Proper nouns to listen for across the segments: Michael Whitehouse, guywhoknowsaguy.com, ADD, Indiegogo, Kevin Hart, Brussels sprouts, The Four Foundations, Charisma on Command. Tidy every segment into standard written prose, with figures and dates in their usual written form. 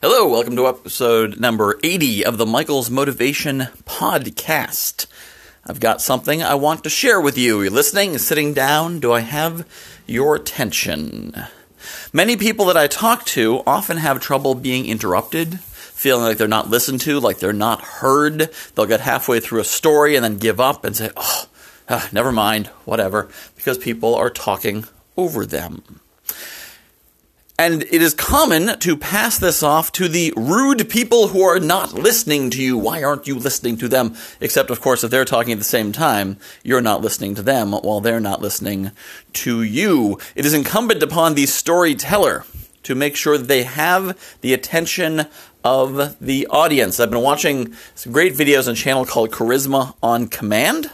Hello, welcome to episode number 80 of the Michael's Motivation Podcast. I've got something I want to share with you. Are you listening? Sitting down? Do I have your attention? Many people that I talk to often have trouble being interrupted, feeling like they're not listened to, like they're not heard. They'll get halfway through a story and then give up and say, never mind, whatever, because people are talking over them. And it is common to pass this off to the rude people who are not listening to you. Why aren't you listening to them? Except, of course, if they're talking at the same time, you're not listening to them while they're not listening to you. It is incumbent upon the storyteller to make sure that they have the attention of the audience. I've been watching some great videos on a channel called Charisma on Command.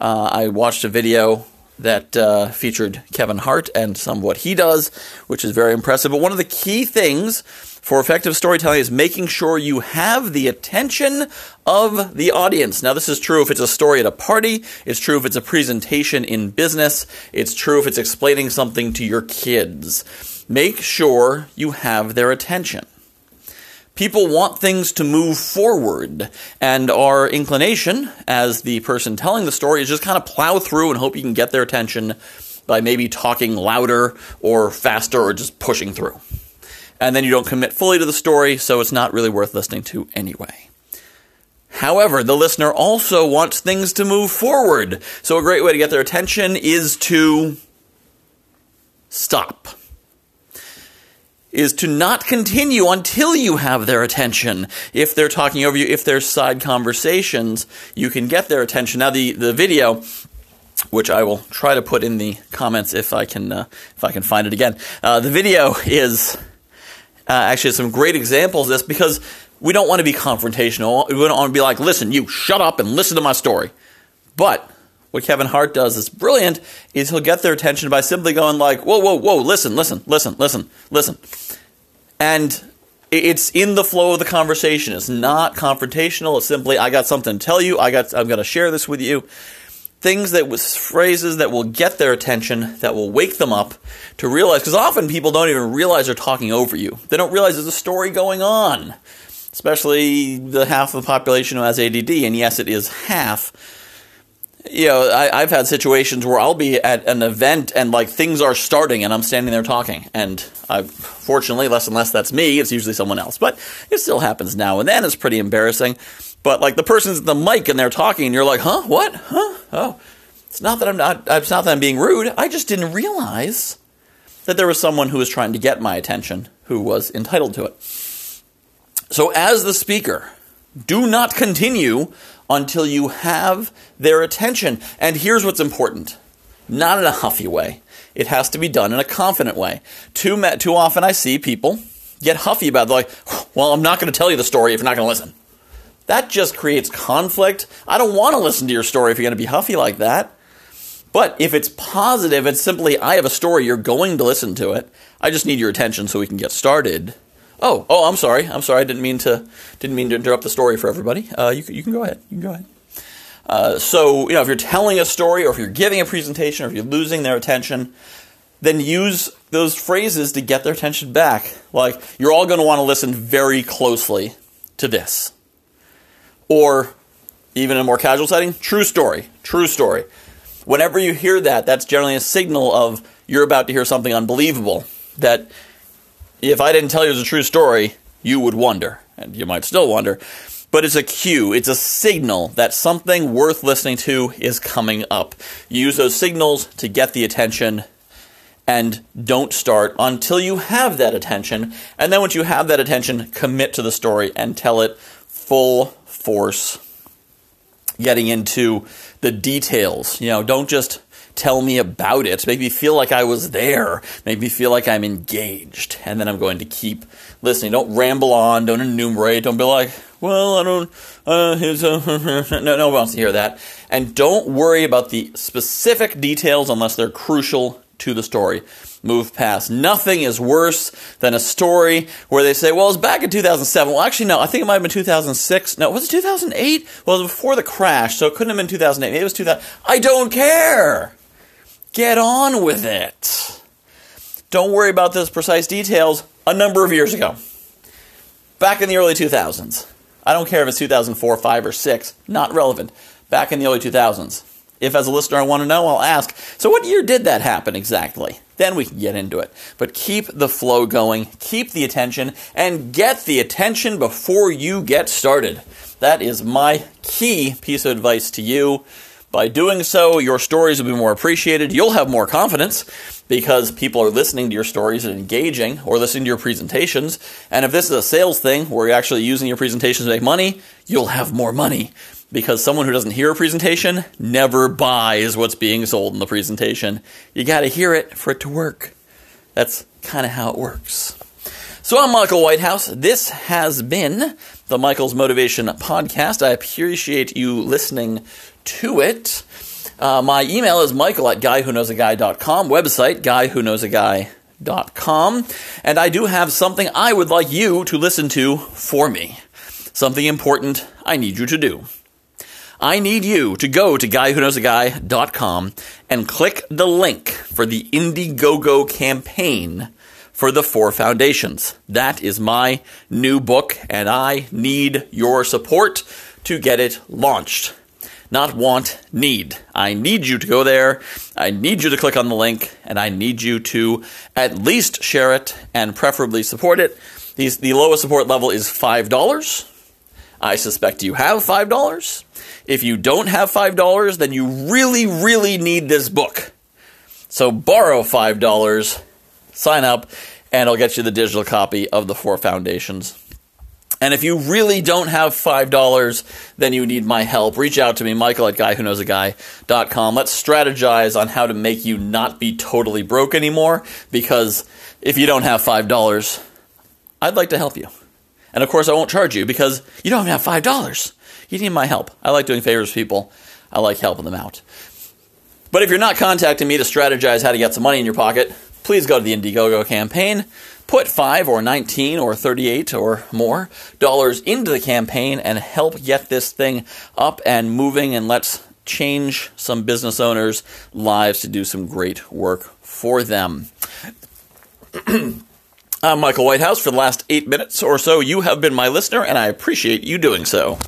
I watched a video that featured Kevin Hart and some of what he does, which is very impressive. But one of the key things for effective storytelling is making sure you have the attention of the audience. Now, this is true if it's a story at a party. It's true if it's a presentation in business. It's true if it's explaining something to your kids. Make sure you have their attention. People want things to move forward, and our inclination as the person telling the story is just kind of plow through and hope you can get their attention by maybe talking louder or faster or just pushing through. And then you don't commit fully to the story, so it's not really worth listening to anyway. However, the listener also wants things to move forward, so a great way to get their attention is to stop. Is to not continue until you have their attention. If they're talking over you, if there's side conversations, you can get their attention. Now, the video, which I will try to put in the comments if I can find it again. The video is actually some great examples of this, because we don't want to be confrontational. We don't want to be like, listen, you shut up and listen to my story. But what Kevin Hart does that's brilliant is he'll get their attention by simply going like, whoa, whoa, whoa, listen. And it's in the flow of the conversation. It's not confrontational. It's simply, I got something to tell you. I'm going to share this with you. Phrases that will get their attention, that will wake them up to realize, because often people don't even realize they're talking over you. They don't realize there's a story going on, especially the half of the population who has ADD. And yes, it is half. You know, I've had situations where I'll be at an event and like things are starting and I'm standing there talking, and fortunately, less and less that's me. It's usually someone else, but it still happens now and then. It's pretty embarrassing. But like the person's at the mic and they're talking, and you're like, huh, what, huh? Oh, it's not that I'm being rude. I just didn't realize that there was someone who was trying to get my attention who was entitled to it. So as the speaker, do not continue until you have their attention. And here's what's important. Not in a huffy way. It has to be done in a confident way. Too often I see people get huffy about it. They're like, well, I'm not going to tell you the story if you're not going to listen. That just creates conflict. I don't want to listen to your story if you're going to be huffy like that. But if it's positive, it's simply, I have a story, you're going to listen to it. I just need your attention so we can get started. Oh, I'm sorry. I didn't mean to interrupt the story for everybody. You can go ahead. So, if you're telling a story, or if you're giving a presentation, or if you're losing their attention, then use those phrases to get their attention back. Like, you're all going to want to listen very closely to this. Or, even in a more casual setting, true story. Whenever you hear that, that's generally a signal of you're about to hear something unbelievable that, if I didn't tell you it was a true story, you would wonder, and you might still wonder, but it's a cue, it's a signal that something worth listening to is coming up. You use those signals to get the attention, and don't start until you have that attention, and then once you have that attention, commit to the story and tell it full force, getting into the details. Don't just tell me about it. Make me feel like I was there. Make me feel like I'm engaged. And then I'm going to keep listening. Don't ramble on. Don't enumerate. Don't be like, well, I don't... no one wants to hear that. And don't worry about the specific details unless they're crucial to the story. Move past. Nothing is worse than a story where they say, well, it was back in 2007. Well, actually, no. I think it might have been 2006. No, was it 2008? Well, it was before the crash, so it couldn't have been 2008. Maybe it was 2000. I don't care! Get on with it. Don't worry about those precise details a number of years ago. Back in the early 2000s. I don't care if it's 2004, 5, or 6. Not relevant. Back in the early 2000s. If, as a listener, I want to know, I'll ask, so what year did that happen exactly? Then we can get into it. But keep the flow going, keep the attention, and get the attention before you get started. That is my key piece of advice to you. By doing so, your stories will be more appreciated. You'll have more confidence because people are listening to your stories and engaging or listening to your presentations. And if this is a sales thing where you're actually using your presentations to make money, you'll have more money. Because someone who doesn't hear a presentation never buys what's being sold in the presentation. You got to hear it for it to work. That's kind of how it works. So I'm Michael Whitehouse. This has been the Michael's Motivation Podcast. I appreciate you listening to it. My email is michael at guywhoknowsaguy.com, website guywhoknowsaguy.com. And I do have something I would like you to listen to for me. Something important I need you to do. I need you to go to guywhoknowsaguy.com and click the link for the Indiegogo campaign for The Four Foundations. That is my new book, and I need your support to get it launched. Not want, need. I need you to go there, I need you to click on the link, and I need you to at least share it and preferably support it. The lowest support level is $5. I suspect you have $5. If you don't have $5, then you really, really need this book. So borrow $5, sign up, and I'll get you the digital copy of The Four Foundations. And if you really don't have $5, then you need my help. Reach out to me, Michael at guywhoknowsaguy.com. Let's strategize on how to make you not be totally broke anymore, because if you don't have $5, I'd like to help you. And of course, I won't charge you because you don't have $5. You need my help. I like doing favors for people. I like helping them out. But if you're not contacting me to strategize how to get some money in your pocket, please go to the Indiegogo campaign, put $5 or $19 or $38 or more dollars into the campaign and help get this thing up and moving, and let's change some business owners' lives to do some great work for them. I'm Michael Whitehouse. For the last 8 minutes or so, you have been my listener, and I appreciate you doing so.